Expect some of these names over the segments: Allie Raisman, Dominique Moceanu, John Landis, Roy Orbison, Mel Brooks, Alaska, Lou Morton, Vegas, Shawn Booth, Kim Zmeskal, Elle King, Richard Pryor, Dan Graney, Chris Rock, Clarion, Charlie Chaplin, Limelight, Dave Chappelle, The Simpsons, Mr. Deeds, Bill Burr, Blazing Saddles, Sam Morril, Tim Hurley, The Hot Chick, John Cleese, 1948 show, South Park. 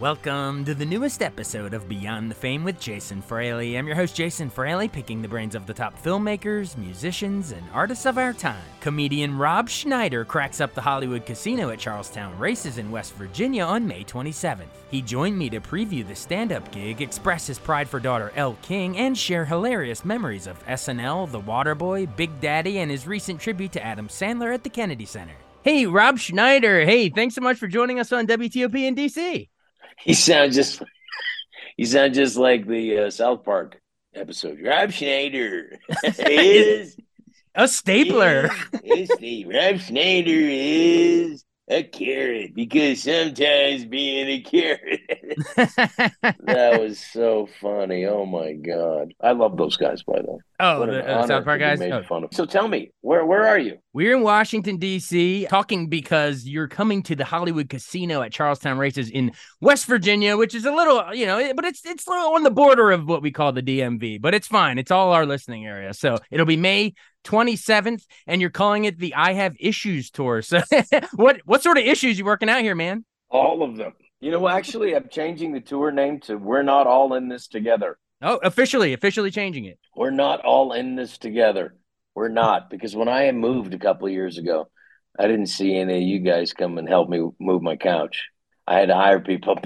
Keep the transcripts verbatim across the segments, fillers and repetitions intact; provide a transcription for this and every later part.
Welcome to the newest episode of Beyond the Fame with Jason Fraley. I'm your host, Jason Fraley, picking the brains of the top filmmakers, musicians, and artists of our time. Comedian Rob Schneider cracks up the Hollywood Casino at Charles Town Races in West Virginia on May twenty-seventh. He joined me to preview the stand-up gig, express his pride for daughter Elle King, and share hilarious memories of S N L, The Waterboy, Big Daddy, and his recent tribute to Adam Sandler at the Kennedy Center. Hey, Rob Schneider. Hey, thanks so much for joining us on W T O P in D C. He sounds just, he sounds just like the uh, South Park episode. Rob Schneider is a stapler. Is, is, Rob Schneider is a carrot because sometimes being a carrot. That was so funny. Oh my god, I love those guys. By the way, oh, what the uh, South Park guys. Oh. Fun of. So tell me, where where are you? We're in Washington, D C, talking because you're coming to the Hollywood Casino at Charles Town Races in West Virginia, which is a little, you know, but it's it's on the border of what we call the D M V, but it's fine. It's all our listening area. So it'll be May twenty-seventh, and you're calling it the I Have Issues Tour. So what, what sort of issues you working out here, man? All of them. You know, actually, I'm changing the tour name to We're Not All In This Together. Oh, officially, officially changing it. We're Not All In This Together. We're not, because when I moved a couple of years ago, I didn't see any of you guys come and help me move my couch. I had to hire people.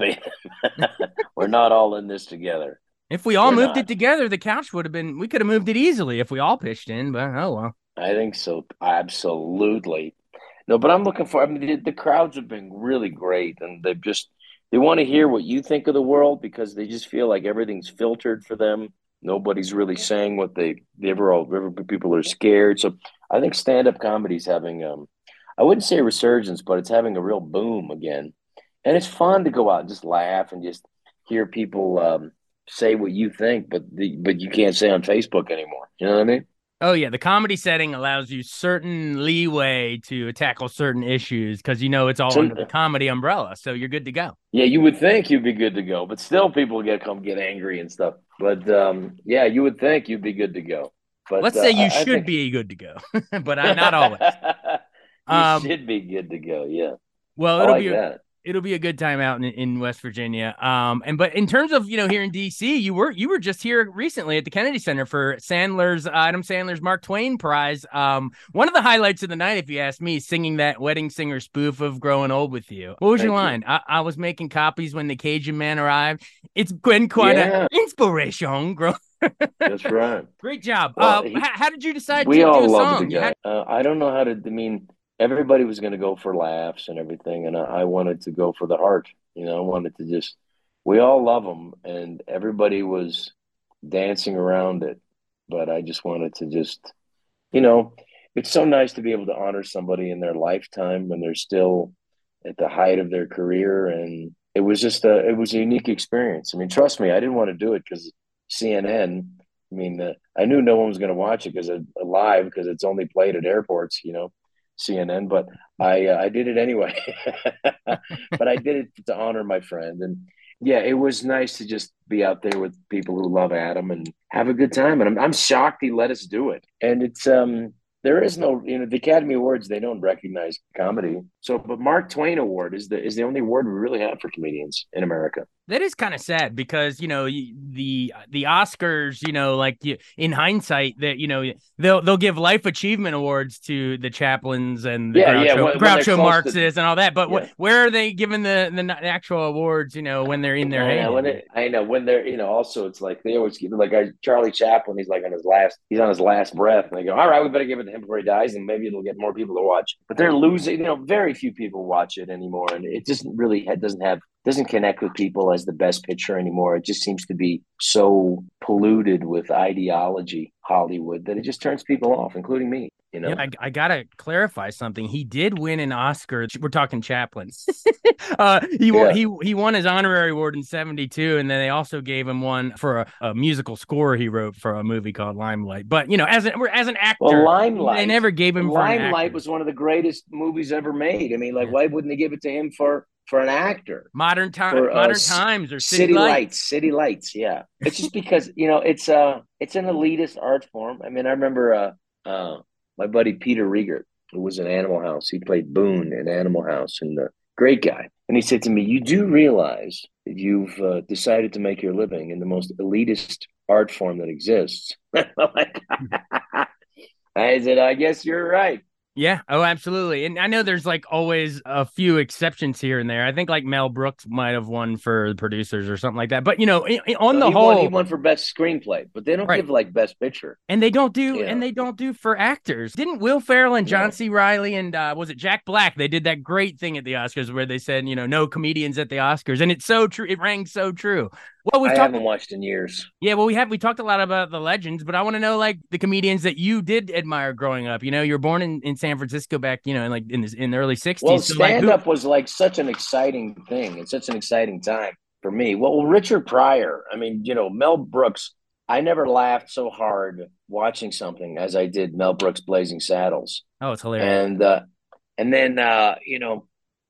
We're not all in this together. If we all We're moved not. it together, the couch would have been, we could have moved it easily if we all pitched in, but oh well. I think so. Absolutely. No, but I'm looking for, I mean, the, the crowds have been really great, and they've just, they want to hear what you think of the world because they just feel like everything's filtered for them. Nobody's really saying what they, the overall people are scared. So I think stand-up comedy is having, um, I wouldn't say resurgence, but it's having a real boom again. And it's fun to go out and just laugh and just hear people um, say what you think, but the, but you can't say on Facebook anymore. You know what I mean? Oh, yeah. The comedy setting allows you certain leeway to tackle certain issues because, you know, it's all so, under the comedy umbrella. So you're good to go. Yeah, you would think you'd be good to go, but still people get come get angry and stuff. But um, yeah, you would think you'd be good to go. But let's uh, say you I, should I think... be good to go, but I, not always. you um, should be good to go. Yeah. Well, it'll like be that. It'll be a good time out in, in West Virginia. Um, and but in terms of, you know, here in D C, you were you were just here recently at the Kennedy Center for Sandler's uh, Adam Sandler's Mark Twain Prize. Um, one of the highlights of the night, if you ask me, singing that wedding singer spoof of "Growing Old with You." What was Thank your line? You. I, I was making copies when the Cajun man arrived. It's been quite yeah. an inspiration, girl. That's right. Great job. Well, uh, he, how, how did you decide we to all do a loved song? The guy. Had- uh, I don't know how to. I mean. Everybody was going to go for laughs and everything, and I, I wanted to go for the heart. You know, I wanted to just – we all love them, and everybody was dancing around it. But I just wanted to just – you know, it's so nice to be able to honor somebody in their lifetime when they're still at the height of their career. And it was just a – it was a unique experience. I mean, trust me, I didn't want to do it because C N N – I mean, uh, I knew no one was going to watch it because it, live because it's only played at airports, you know. C N N, but I uh, I did it anyway. But I did it to honor my friend, and yeah, it was nice to just be out there with people who love Adam and have a good time. And I'm I'm shocked he let us do it. And it's um there is no, you know, the Academy Awards, they don't recognize comedy. So, but Mark Twain Award is the is the only award we really have for comedians in America. That is kind of sad because, you know, the the Oscars, you know, like in hindsight that, you know, they'll they'll give life achievement awards to the Chaplins and the yeah, Groucho, yeah. When, Groucho when Marxes to, and all that. But yeah. wh- where are they giving the, the actual awards, you know, when they're in their I hand? Know, it, I know when they're, you know, also it's like they always give like Charlie Chaplin. He's like on his last he's on his last breath. And they go, all right, we better give it to him before he dies, and maybe it'll get more people to watch. But they're losing, you know, very few people watch it anymore, and it doesn't really it doesn't have doesn't connect with people as the best picture anymore. It just seems to be so polluted with ideology, Hollywood, that it just turns people off, including me. You know, yeah, I, I gotta clarify something. He did win an Oscar. We're talking Chaplin. uh, he won. Yeah. He he won his honorary award in seventy-two, and then they also gave him one for a, a musical score he wrote for a movie called Limelight. But you know, as an as an actor, well, Limelight, they never gave him. Limelight was one of the greatest movies ever made. I mean, like, yeah. why wouldn't they give it to him for? For an actor, modern time, for, uh, modern times, or city, city lights. lights, city lights. Yeah, it's just because you know it's uh it's an elitist art form. I mean, I remember uh, uh my buddy Peter Riegert, who was in Animal House. He played Boone in Animal House, and a great guy. And he said to me, "You do realize that you've uh, decided to make your living in the most elitist art form that exists." I said, "I guess you're right." Yeah. Oh, absolutely. And I know there's like always a few exceptions here and there. I think like Mel Brooks might have won for the producers or something like that. But, you know, on the he whole, won, he won for best screenplay, but they don't right. give like best picture. And they don't do yeah. and they don't do for actors. Didn't Will Ferrell and John yeah. C. Reilly and uh, was it Jack Black? They did that great thing at the Oscars where they said, you know, no comedians at the Oscars. And it's so true. It rang so true. Well, we've I talked, haven't watched in years. Yeah, well, we have we talked a lot about the legends, but I want to know like the comedians that you did admire growing up. You know, you're born in, in San Francisco back, you know, in like in, this, in the early sixties. Well, so, stand like, up who... was like such an exciting thing and such an exciting time for me. Well, Richard Pryor. I mean, you know, Mel Brooks. I never laughed so hard watching something as I did Mel Brooks' Blazing Saddles. Oh, it's hilarious. And uh, and then uh, you know,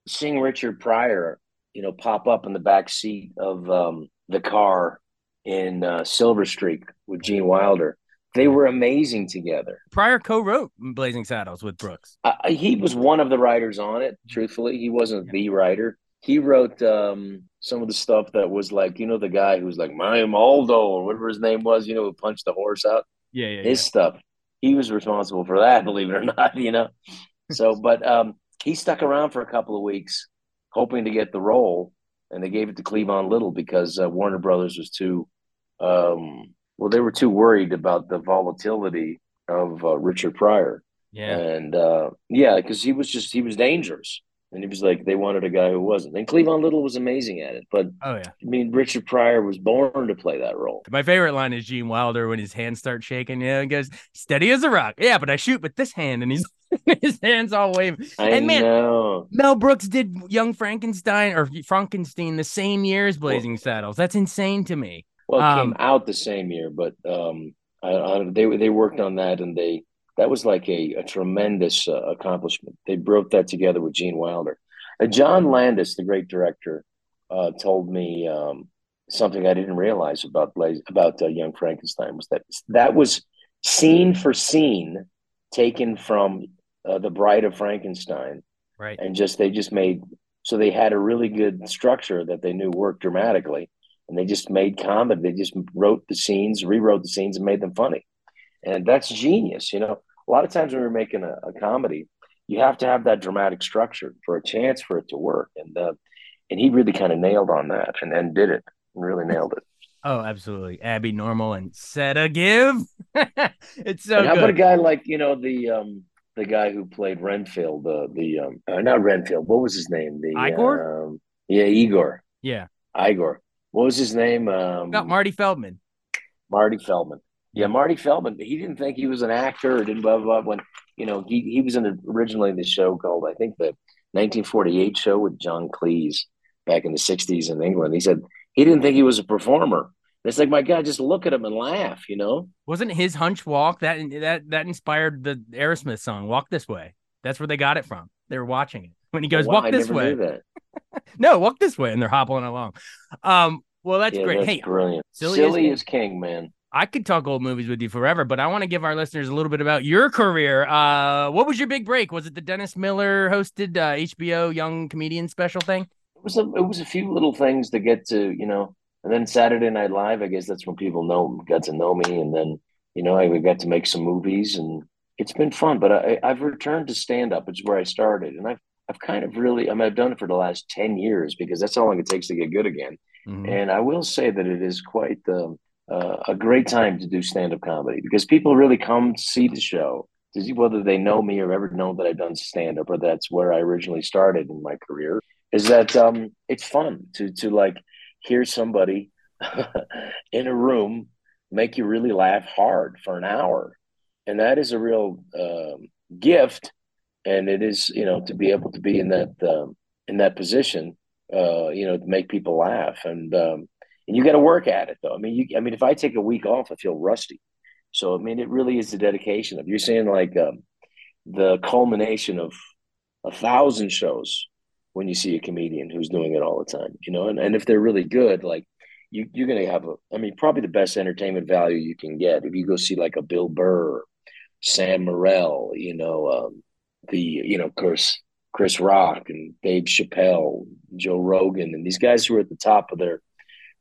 seeing Richard Pryor, you know, pop up in the back seat of. Um, the car in uh, Silver Streak with Gene Wilder. They were amazing together. Pryor co-wrote Blazing Saddles with Brooks. Uh, he was one of the writers on it, truthfully. He wasn't yeah. the writer. He wrote um, some of the stuff that was like, you know, the guy who was like, Mario Moldo or whatever his name was, you know, who punched the horse out. Yeah, yeah. His yeah. stuff. He was responsible for that, believe it or not, you know. So, but um, he stuck around for a couple of weeks hoping to get the role. And they gave it to Cleavon Little because uh, Warner Brothers was too, um, well, they were too worried about the volatility of uh, Richard Pryor. Yeah. And uh, yeah, because he was just, he was dangerous. And he was like, they wanted a guy who wasn't. And Cleavon Little was amazing at it. But, oh, yeah. I mean, Richard Pryor was born to play that role. My favorite line is Gene Wilder when his hands start shaking. You know, he goes, steady as a rock. Yeah, but I shoot with this hand. And he's his hands all waving. I and man, know. Mel Brooks did Young Frankenstein or Frankenstein the same year as Blazing well, Saddles. That's insane to me. Well, it um, came out the same year, but um, I, I, they they worked on that and they... That was like a, a tremendous uh, accomplishment. They broke that together with Gene Wilder. And John Landis, the great director, uh, told me um, something I didn't realize about Blaze, about uh, Young Frankenstein was that that was scene for scene taken from uh, The Bride of Frankenstein. Right. And just they just made so they had a really good structure that they knew worked dramatically. And they just made comedy. They just wrote the scenes, rewrote the scenes and made them funny. And that's genius. You know, a lot of times when we're making a, a comedy, you have to have that dramatic structure for a chance for it to work. And uh, and he really kind of nailed on that and, and did it and really nailed it. Oh, absolutely. Abby Normal and Seta Give. It's so and how good. About a guy like, you know, the um, the guy who played Renfield, uh, the um, uh, not Renfield. What was his name? The Igor? Um, yeah, Igor. Yeah. Igor. What was his name? Um, no, Marty Feldman. Marty Feldman. Yeah, Marty Feldman, he didn't think he was an actor or didn't blah, blah, blah. When, you know, he, he was in the, originally in the show called, I think, the nineteen forty-eight show with John Cleese back in the sixties in England. He said he didn't think he was a performer. And it's like, my God, just look at him and laugh, you know? Wasn't his hunch walk, that, that, that inspired the Aerosmith song, Walk This Way. That's where they got it from. They were watching it. When he goes, oh, wow, walk I this way. No, walk this way. And they're hobbling along. Um, well, that's yeah, great. That's hey, brilliant. Silly, silly is king, man. I could talk old movies with you forever, but I want to give our listeners a little bit about your career. Uh, what was your big break? Was it the Dennis Miller hosted uh, H B O Young Comedian special thing? It was a, it was a few little things to get to, you know, and then Saturday Night Live, I guess that's when people know got to know me. And then, you know, I we got to make some movies and it's been fun, but I, I've returned to stand up. It's where I started. And I've, I've kind of really, I mean, I've done it for the last ten years because that's how long it takes to get good again. Mm-hmm. And I will say that it is quite the, um, Uh, a great time to do stand-up comedy because people really come see the show whether they know me or ever know that I've done stand-up, or that's where I originally started in my career, is that um, it's fun to to like hear somebody in a room make you really laugh hard for an hour. And that is a real um, gift. And it is, you know, to be able to be in that um, in that position, uh, you know, to make people laugh. And um, and you got to work at it, though. I mean, you, I mean, if I take a week off, I feel rusty. So, I mean, it really is the dedication of, you're saying like um, the culmination of a thousand shows when you see a comedian who's doing it all the time, you know, and, and if they're really good, like you, you're going to have, a, I mean, probably the best entertainment value you can get. If you go see like a Bill Burr, Sam Morril, you know, um, the, you know, Chris, Chris Rock and Dave Chappelle, Joe Rogan, and these guys who are at the top of their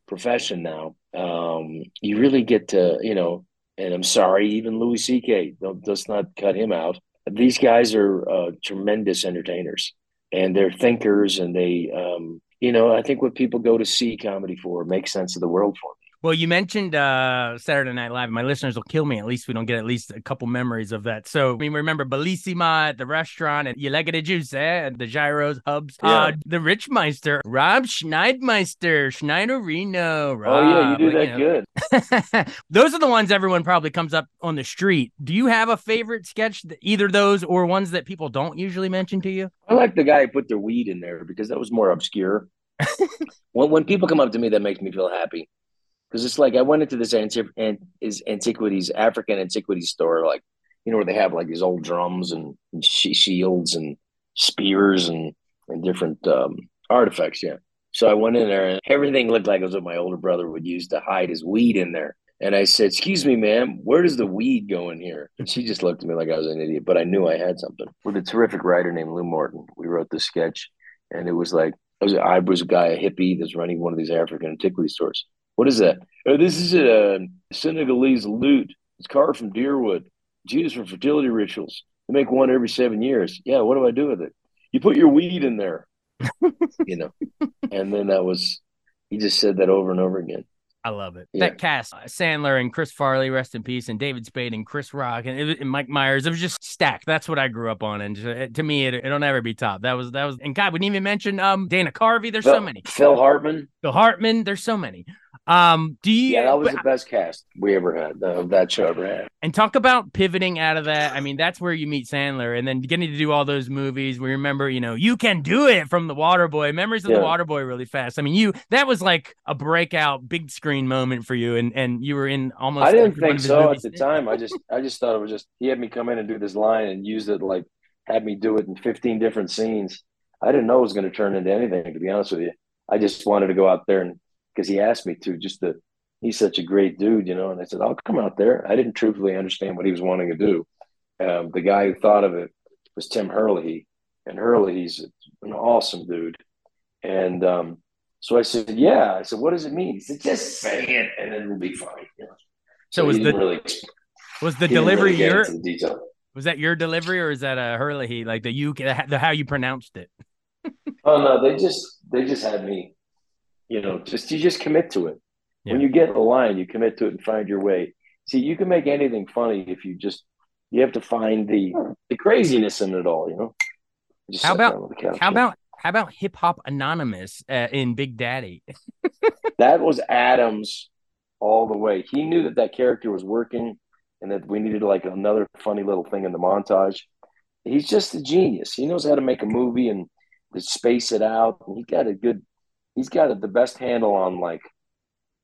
profession now, um, you really get to, you know, and I'm sorry, even Louis C K, let's not cut him out. These guys are uh, tremendous entertainers, and they're thinkers, and they, um, you know, I think what people go to see comedy for makes sense of the world for me. Well, you mentioned uh, Saturday Night Live. My listeners will kill me. At least we don't get at least a couple memories of that. So, I mean, remember Bellissima at the restaurant and You Lega de Juice, eh? And the gyros, hubs. Yeah. Uh, the Richmeister, Rob Schneidmeister, Schneiderino. Rob, oh, yeah, you do that you know. good. Those are the ones everyone probably comes up on the street. Do you have a favorite sketch, either those or ones that people don't usually mention to you? I like the guy who put their weed in there, because that was more obscure. when, when people come up to me, that makes me feel happy. Because it's like I went into this antiqu- and is antiquities African antiquities store, like, you know, where they have like these old drums and, and sh- shields and spears and and different um, artifacts. Yeah. So I went in there and everything looked like it was what my older brother would use to hide his weed in there. And I said, "Excuse me, ma'am, where does the weed go in here?" And she just looked at me like I was an idiot, but I knew I had something. With a terrific writer named Lou Morton, we wrote this sketch, and it was like I was, I was a guy, a hippie that's running one of these African antiquity stores. "What is that?" "Oh, this is a Senegalese lute. It's carved from deer wood. It's used for fertility rituals. They make one every seven years. Yeah, what do I do with it?" "You put your weed in there." You know, and then that was, he just said that over and over again. I love it. Yeah. That cast, Sandler and Chris Farley, rest in peace, and David Spade and Chris Rock and, and Mike Myers. It was just stacked. That's what I grew up on. And just, to me, it, it'll never be topped. That was, that was, and God, we didn't even mention um, Dana Carvey. There's Phil, so many. Phil Hartman. Phil Hartman. There's so many. Um, do you, yeah, that was but, the best cast we ever had, uh, that show ever had. And talk about pivoting out of that. I mean, that's where you meet Sandler, and then getting to do all those movies. We remember, you know, You Can Do It from The Waterboy, memories of yeah. The Waterboy really fast. I mean, you, that was like a breakout big screen moment for you. And, and you were in almost, I didn't think so movies. At the time. I just, I just thought it was just, he had me come in and do this line and use it, like had me do it in fifteen different scenes. I didn't know it was going to turn into anything, to be honest with you. I just wanted to go out there and, because he asked me to, just to, he's such a great dude, you know, and I said, I'll come out there. I didn't truthfully understand what he was wanting to do. Um, the guy who thought of it was Tim Hurley, and Hurley, he's an awesome dude. And um, so I said, yeah. I said, what does it mean? He said, just say it, and it'll be fine. You know? So, so was the really, was the delivery really your the was that your delivery, or is that a Hurley, like the you the how you pronounced it? Oh no, they just they just had me. You know, just you just commit to it. Yeah. When you get a line, you commit to it and find your way. See, you can make anything funny if you just you have to find the the craziness in it all. You know. Just how about how about how about Hip Hop Anonymous uh, in Big Daddy? That was Adams all the way. He knew that that character was working, and that we needed like another funny little thing in the montage. He's just a genius. He knows how to make a movie and to space it out. And he got a good. He's got the best handle on like,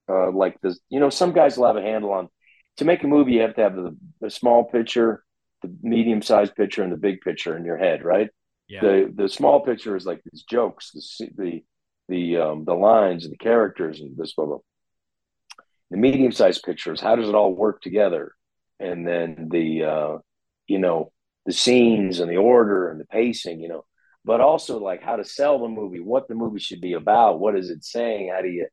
uh, like this. You know, some guys will have a handle on. To make a movie, you have to have the, the small picture, the medium-sized picture, and the big picture in your head, right? Yeah. The the small picture is like these jokes, the the the um, the lines, and the characters, and this blah blah. The medium-sized picture is how does it all work together, and then the uh, you know the scenes and the order and the pacing, you know. But also like how to sell the movie, what the movie should be about, what is it saying, how do you,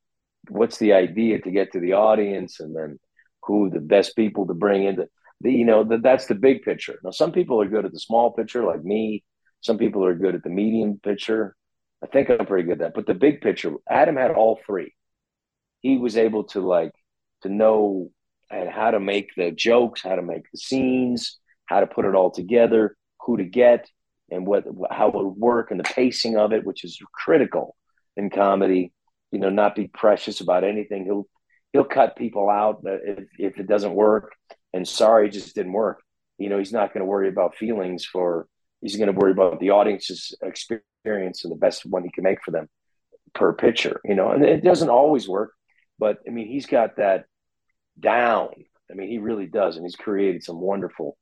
what's the idea to get to the audience, and then who the best people to bring into the, you know, that that's the big picture. Now, some people are good at the small picture like me. Some people are good at the medium picture. I think I'm pretty good at that. But the big picture, Adam had all three. He was able to like, to know and how to make the jokes, how to make the scenes, how to put it all together, who to get, and what how it would work, and the pacing of it, which is critical in comedy. You know, not be precious about anything. He'll he'll cut people out if, if it doesn't work. And sorry, it just didn't work. You know, he's not going to worry about feelings for. He's going to worry about the audience's experience and the best one he can make for them per picture. You know, and it doesn't always work, but I mean, he's got that down. I mean, he really does, and he's created some wonderful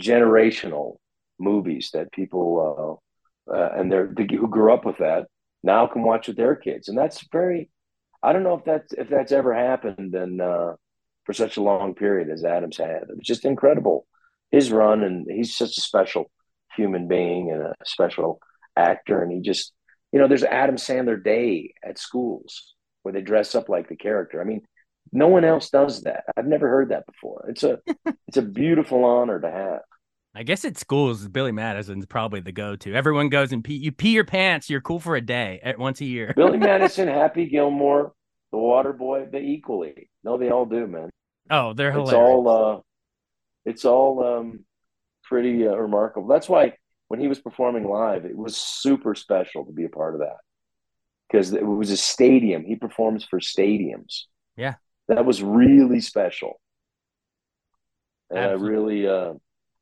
generational movies that people uh, uh, and they're, they who grew up with that now can watch with their kids, and that's very. I don't know if that's if that's ever happened, and uh, for such a long period as Adam's had, it's just incredible his run, and he's such a special human being and a special actor, and he just, you know, there's Adam Sandler Day at schools where they dress up like the character. I mean, no one else does that. I've never heard that before. It's a it's a beautiful honor to have. I guess at schools, Billy Madison's probably the go-to. Everyone goes and pee, you pee your pants. You're cool for a day at once a year. Billy Madison, Happy Gilmore, The Waterboy, they equally. No, they all do, man. Oh, they're hilarious. It's all, uh, it's all um, pretty uh, remarkable. That's why when he was performing live, it was super special to be a part of that, because it was a stadium. He performs for stadiums. Yeah. That was really special. And absolutely. I really... Uh,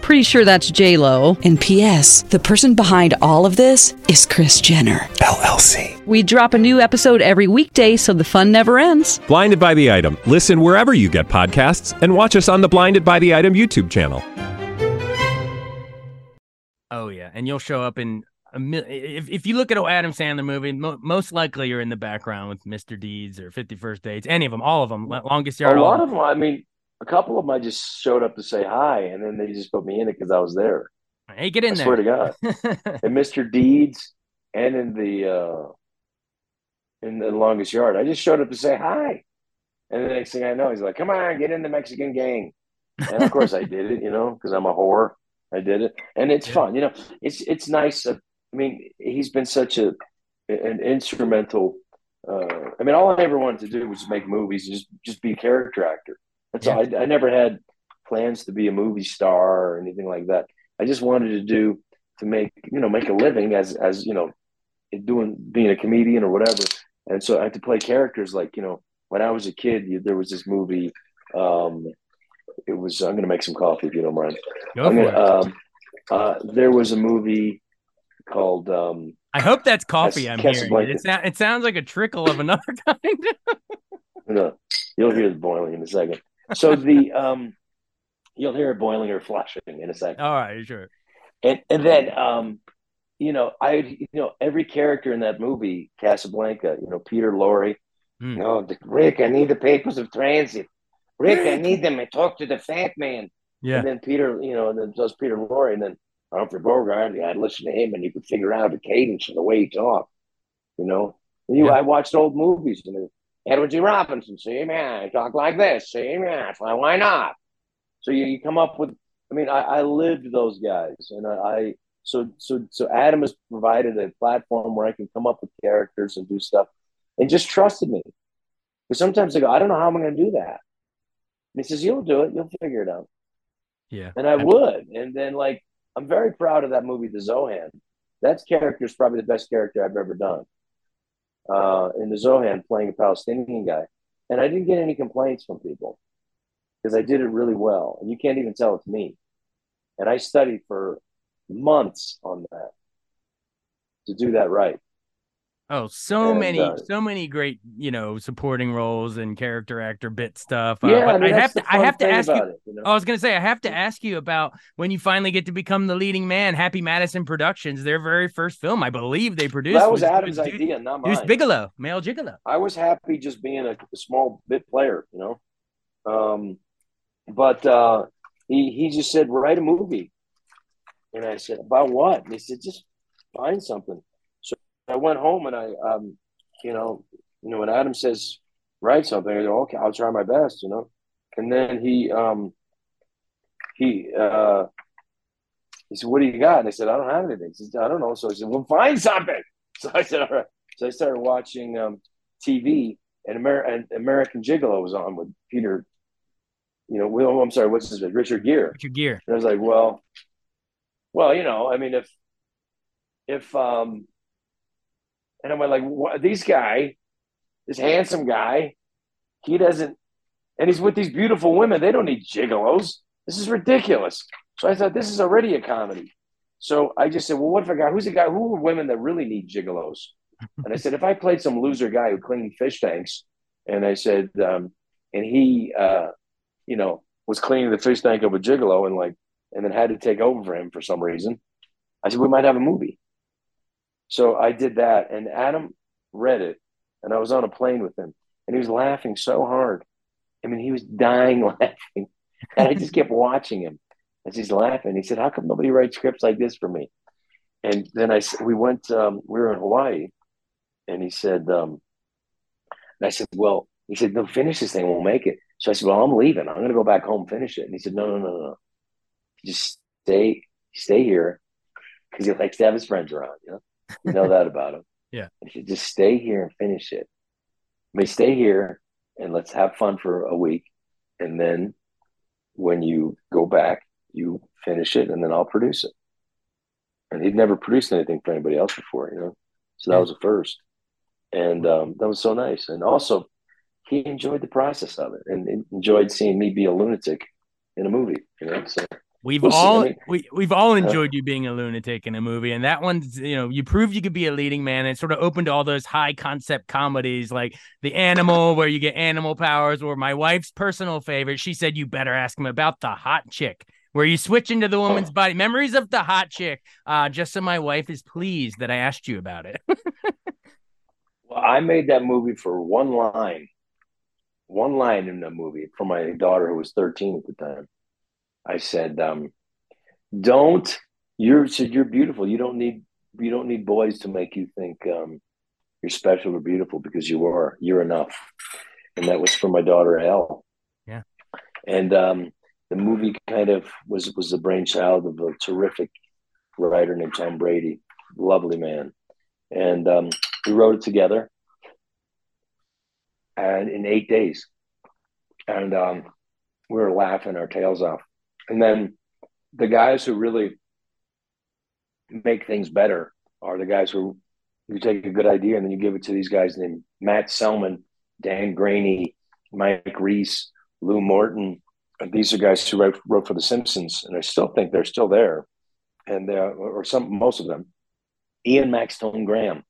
Pretty sure that's J-Lo. And P S the person behind all of this is Kris Jenner, L L C. We drop a new episode every weekday so the fun never ends. Blinded by the Item. Listen wherever you get podcasts and watch us on the Blinded by the Item YouTube channel. Oh, yeah. And you'll show up in... a mil- if, if you look at an Adam Sandler movie, mo- most likely you're in the background with Mister Deeds or fifty-first dates. Any of them. All of them. Longest Yard. A lot of them. I mean... a couple of them, I just showed up to say hi, and then they just put me in it because I was there. Hey, get in I there! I swear to God. And Mister Deeds, and in the uh, in the Longest Yard, I just showed up to say hi, and the next thing I know, he's like, "Come on, get in the Mexican gang!" And of course, I did it, you know, because I'm a whore. I did it, and it's yeah. fun, you know. It's it's nice. I mean, he's been such a an instrumental. Uh, I mean, all I ever wanted to do was make movies, just just be a character actor. That's yeah. all. I, I never had plans to be a movie star or anything like that. I just wanted to do to make you know make a living as as you know doing being a comedian or whatever. And so I had to play characters like you know when I was a kid you, there was this movie. Um, it was I'm going to make some coffee if you don't mind. Go I'm for gonna, it. Um, uh, there was a movie called. Um, I hope that's coffee. Cas- I'm hearing. It. Not, it sounds like a trickle of another kind. No, you'll hear it boiling in a second. So the um, you'll hear it boiling or flashing in a second. All right, sure. And and then um, you know I you know every character in that movie Casablanca, you know Peter Lorre, mm. oh Rick, I need the papers of transit. Rick, I need them. I talk to the fat man. Yeah. And then Peter, you know, and then does Peter Lorre, and then Humphrey Bogart. Yeah, I'd listen to him, and you could figure out the cadence and the way he talked. You know, you yeah. I watched old movies and. It, Edward G. Robinson, see, man, I talk like this, see, man, why, why not? So you, you come up with, I mean, I, I lived those guys, and I, I so so so Adam has provided a platform where I can come up with characters and do stuff, and just trusted me. Because sometimes I go, I don't know how I'm going to do that. And he says, you'll do it, you'll figure it out. Yeah, and I, I would, mean- and then like I'm very proud of that movie, The Zohan. That character is probably the best character I've ever done. Uh, in the Zohan playing a Palestinian guy. And I didn't get any complaints from people because I did it really well. And you can't even tell it's me. And I studied for months on that to do that right. Oh, so and, many, uh, so many great, you know, supporting roles and character actor bit stuff. Yeah, uh, I, mean, I have to, I have to ask you, it, you know? I was going to say, I have to ask you about when you finally get to become the leading man, Happy Madison Productions, their very first film, I believe they produced. That was, was Adam's was, idea, not mine. It was Bigelow, Male Gigolo. I was happy just being a small bit player, you know. Um, but uh, he, he just said, write a movie. And I said, about what? And he said, just find something. I went home and I, um, you know, you know, when Adam says, write something, I go, okay, I'll try my best, you know? And then he, um, he, uh, he said, what do you got? And I said, I don't have anything. He said, I don't know. So he said, well, find something. So I said, all right. So I started watching um, T V and, Amer- and American Gigolo was on with Peter, you know, Will, I'm sorry, what's his name? Richard Gere. Richard Gere. And I was like, well, well, you know, I mean, if, if, um, and I'm like, what, this guy, this handsome guy, he doesn't, and he's with these beautiful women. They don't need gigolos. This is ridiculous. So I thought, this is already a comedy. So I just said, well, what if a guy, who's a guy, who are women that really need gigolos? And I said, if I played some loser guy who cleaned fish tanks, and I said, um, and he, uh, you know, was cleaning the fish tank of a gigolo and like, and then had to take over for him for some reason. I said, we might have a movie. So I did that, and Adam read it, and I was on a plane with him, and he was laughing so hard. I mean, he was dying laughing, and I just kept watching him as he's laughing. He said, how come nobody writes scripts like this for me? And then I, we went, um, we were in Hawaii, and he said, um, and I said, well, he said, no, finish this thing, we'll make it. So I said, well, I'm leaving. I'm going to go back home, finish it. And he said, no, no, no, no. Just stay, stay here, because he likes to have his friends around, you know? You know that about him. Yeah. You should just stay here and finish it. I mean, stay here and let's have fun for a week. And then when you go back, you finish it and then I'll produce it. And he'd never produced anything for anybody else before, you know? So that was the first. And um, that was so nice. And also, he enjoyed the process of it and enjoyed seeing me be a lunatic in a movie, you know? So. We've we'll all I mean, we we've all enjoyed uh, you being a lunatic in a movie, and that one's, you know, you proved you could be a leading man. It sort of opened all those high concept comedies like The Animal, where you get animal powers, or my wife's personal favorite. She said you better ask him about The Hot Chick, where you switch into the woman's body. Memories of The Hot Chick. Uh, just so my wife is pleased that I asked you about it. Well, I made that movie for one line, one line in the movie for my daughter who was thirteen at the time. I said, um, "Don't you're said you're beautiful. You don't need you don't need boys to make you think um, you're special or beautiful because you are. You're enough." And that was for my daughter Elle. Yeah. And um, the movie kind of was was the brainchild of a terrific writer named Tom Brady, lovely man, and um, we wrote it together, and in eight days, and um, we were laughing our tails off. And then the guys who really make things better are the guys who you take a good idea and then you give it to these guys named Matt Selman, Dan Graney, Mike Reiss, Lou Morton. These are guys who wrote, wrote for The Simpsons, and I still think they're still there, and they're, or some most of them. Ian Maxtone Graham.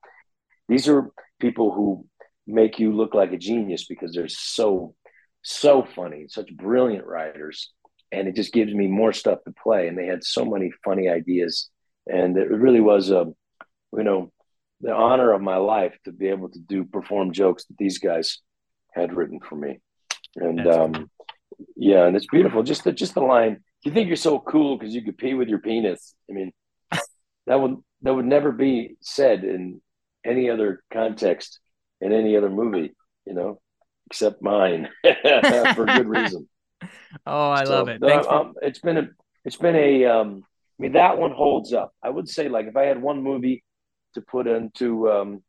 These are people who make you look like a genius because they're so, so funny, such brilliant writers. And it just gives me more stuff to play. And they had so many funny ideas. And it really was, a, you know, the honor of my life to be able to do perform jokes that these guys had written for me. And um, yeah, and it's beautiful. Just the, just the line, you think you're so cool because you could pee with your penis. I mean, that would, that would never be said in any other context in any other movie, you know, except mine for good reason. Oh, I so, love it. Thanks for- um, it's been a, it's been a, um, I mean, that one holds up. I would say, like, if I had one movie to put into, um,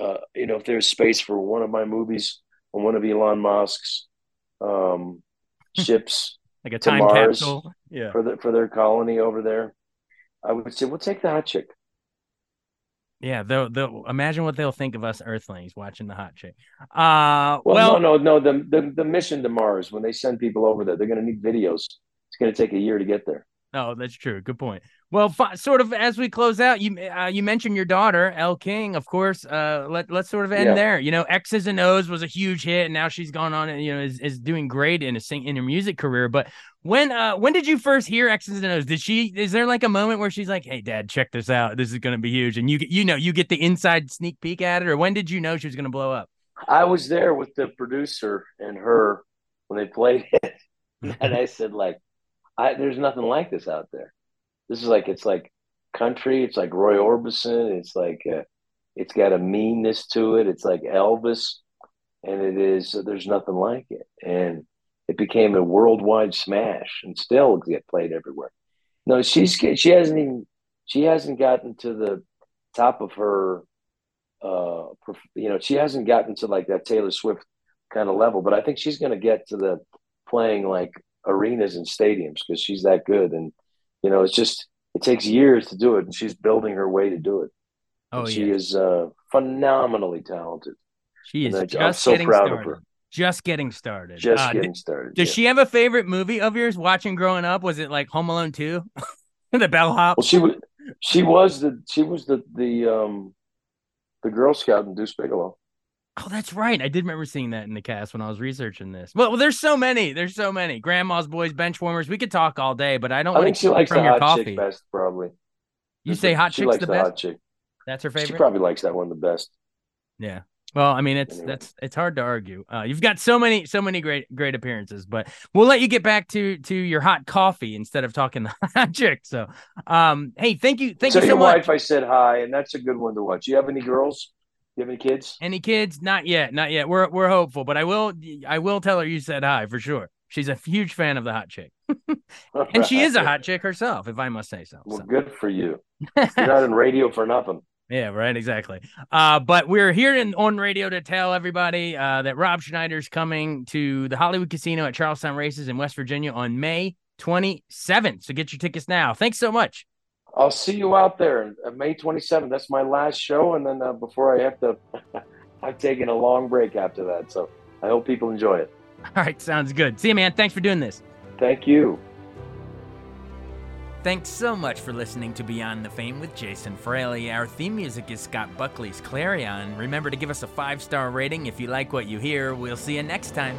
uh, you know, if there's space for one of my movies on one of Elon Musk's um, ships, like a time Mars, capsule, yeah, for the, for their colony over there, I would say, we'll take The Hot Chick. Yeah, they'll, they'll imagine what they'll think of us Earthlings watching The Hot Chick. Uh, well, well, no, no, no. The, the the mission to Mars, when they send people over there, they're going to need videos. It's going to take a year to get there. No, that's true. Good point. Well, f- sort of as we close out, you uh, you mentioned your daughter, Elle King, of course. Uh, let let's sort of end yeah. there. You know, X's and O's was a huge hit, and now she's gone on and you know is, is doing great in a sing in her music career. But when uh when did you first hear X's and O's? Did she is there like a moment where she's like, "Hey, Dad, check this out. This is going to be huge," and you you know you get the inside sneak peek at it? Or when did you know she was going to blow up? I was there with the producer and her when they played it, and I said, like, I, "There's nothing like this out there." This is like, it's like country. It's like Roy Orbison. It's like, uh, it's got a meanness to it. It's like Elvis. And it is, there's nothing like it. And it became a worldwide smash and still get played everywhere. No, she's, she hasn't even, she hasn't gotten to the top of her, uh, you know, she hasn't gotten to like that Taylor Swift kind of level, but I think she's going to get to the playing like arenas and stadiums because she's that good. And, you know, it's just, it takes years to do it, and she's building her way to do it. Oh, and she yeah. is uh, phenomenally talented. She is and just I'm so getting proud started. Of her. Just getting started. Just uh, getting started. Does yeah. she have a favorite movie of yours watching growing up? Was it like Home Alone two? The bellhop? Well, she was, she was the she was the the um the Girl Scout in Deuce Bigelow. Oh, that's right. I did remember seeing that in the cast when I was researching this. Well, well there's so many. There's so many. Grandma's Boys, Benchwarmers. We could talk all day, but I don't I want to keep it from your coffee. I think she likes the Hot Chick best, probably. You say Hot Chick's the best? She likes the Hot Chick. That's her favorite? She probably likes that one the best. Yeah. Well, I mean, it's anyway. that's it's hard to argue. Uh, you've got so many, so many great, great appearances, but we'll let you get back to to your hot coffee instead of talking the Hot Chick. So, um, hey, thank you, thank so you so your much. Wife, I said hi, and that's a good one to watch. You have any girls? You have any kids? Any kids? Not yet. Not yet. We're we're hopeful, but I will I will tell her you said hi for sure. She's a huge fan of the Hot Chick. And she is a hot chick herself, if I must say so. Well, so. Good for you. You're not in radio for nothing. Yeah, right, exactly. Uh, but we're here in, on radio to tell everybody uh, that Rob Schneider's coming to the Hollywood Casino at Charles Town Races in West Virginia on May twenty-seventh. So get your tickets now. Thanks so much. I'll see you out there on May twenty-seventh. That's my last show, and then uh, before I have to, I've taken a long break after that. So I hope people enjoy it. All right, sounds good. See you, man. Thanks for doing this. Thank you. Thanks so much for listening to Beyond the Fame with Jason Fraley. Our theme music is Scott Buckley's Clarion. Remember to give us a five-star rating if you like what you hear. We'll see you next time.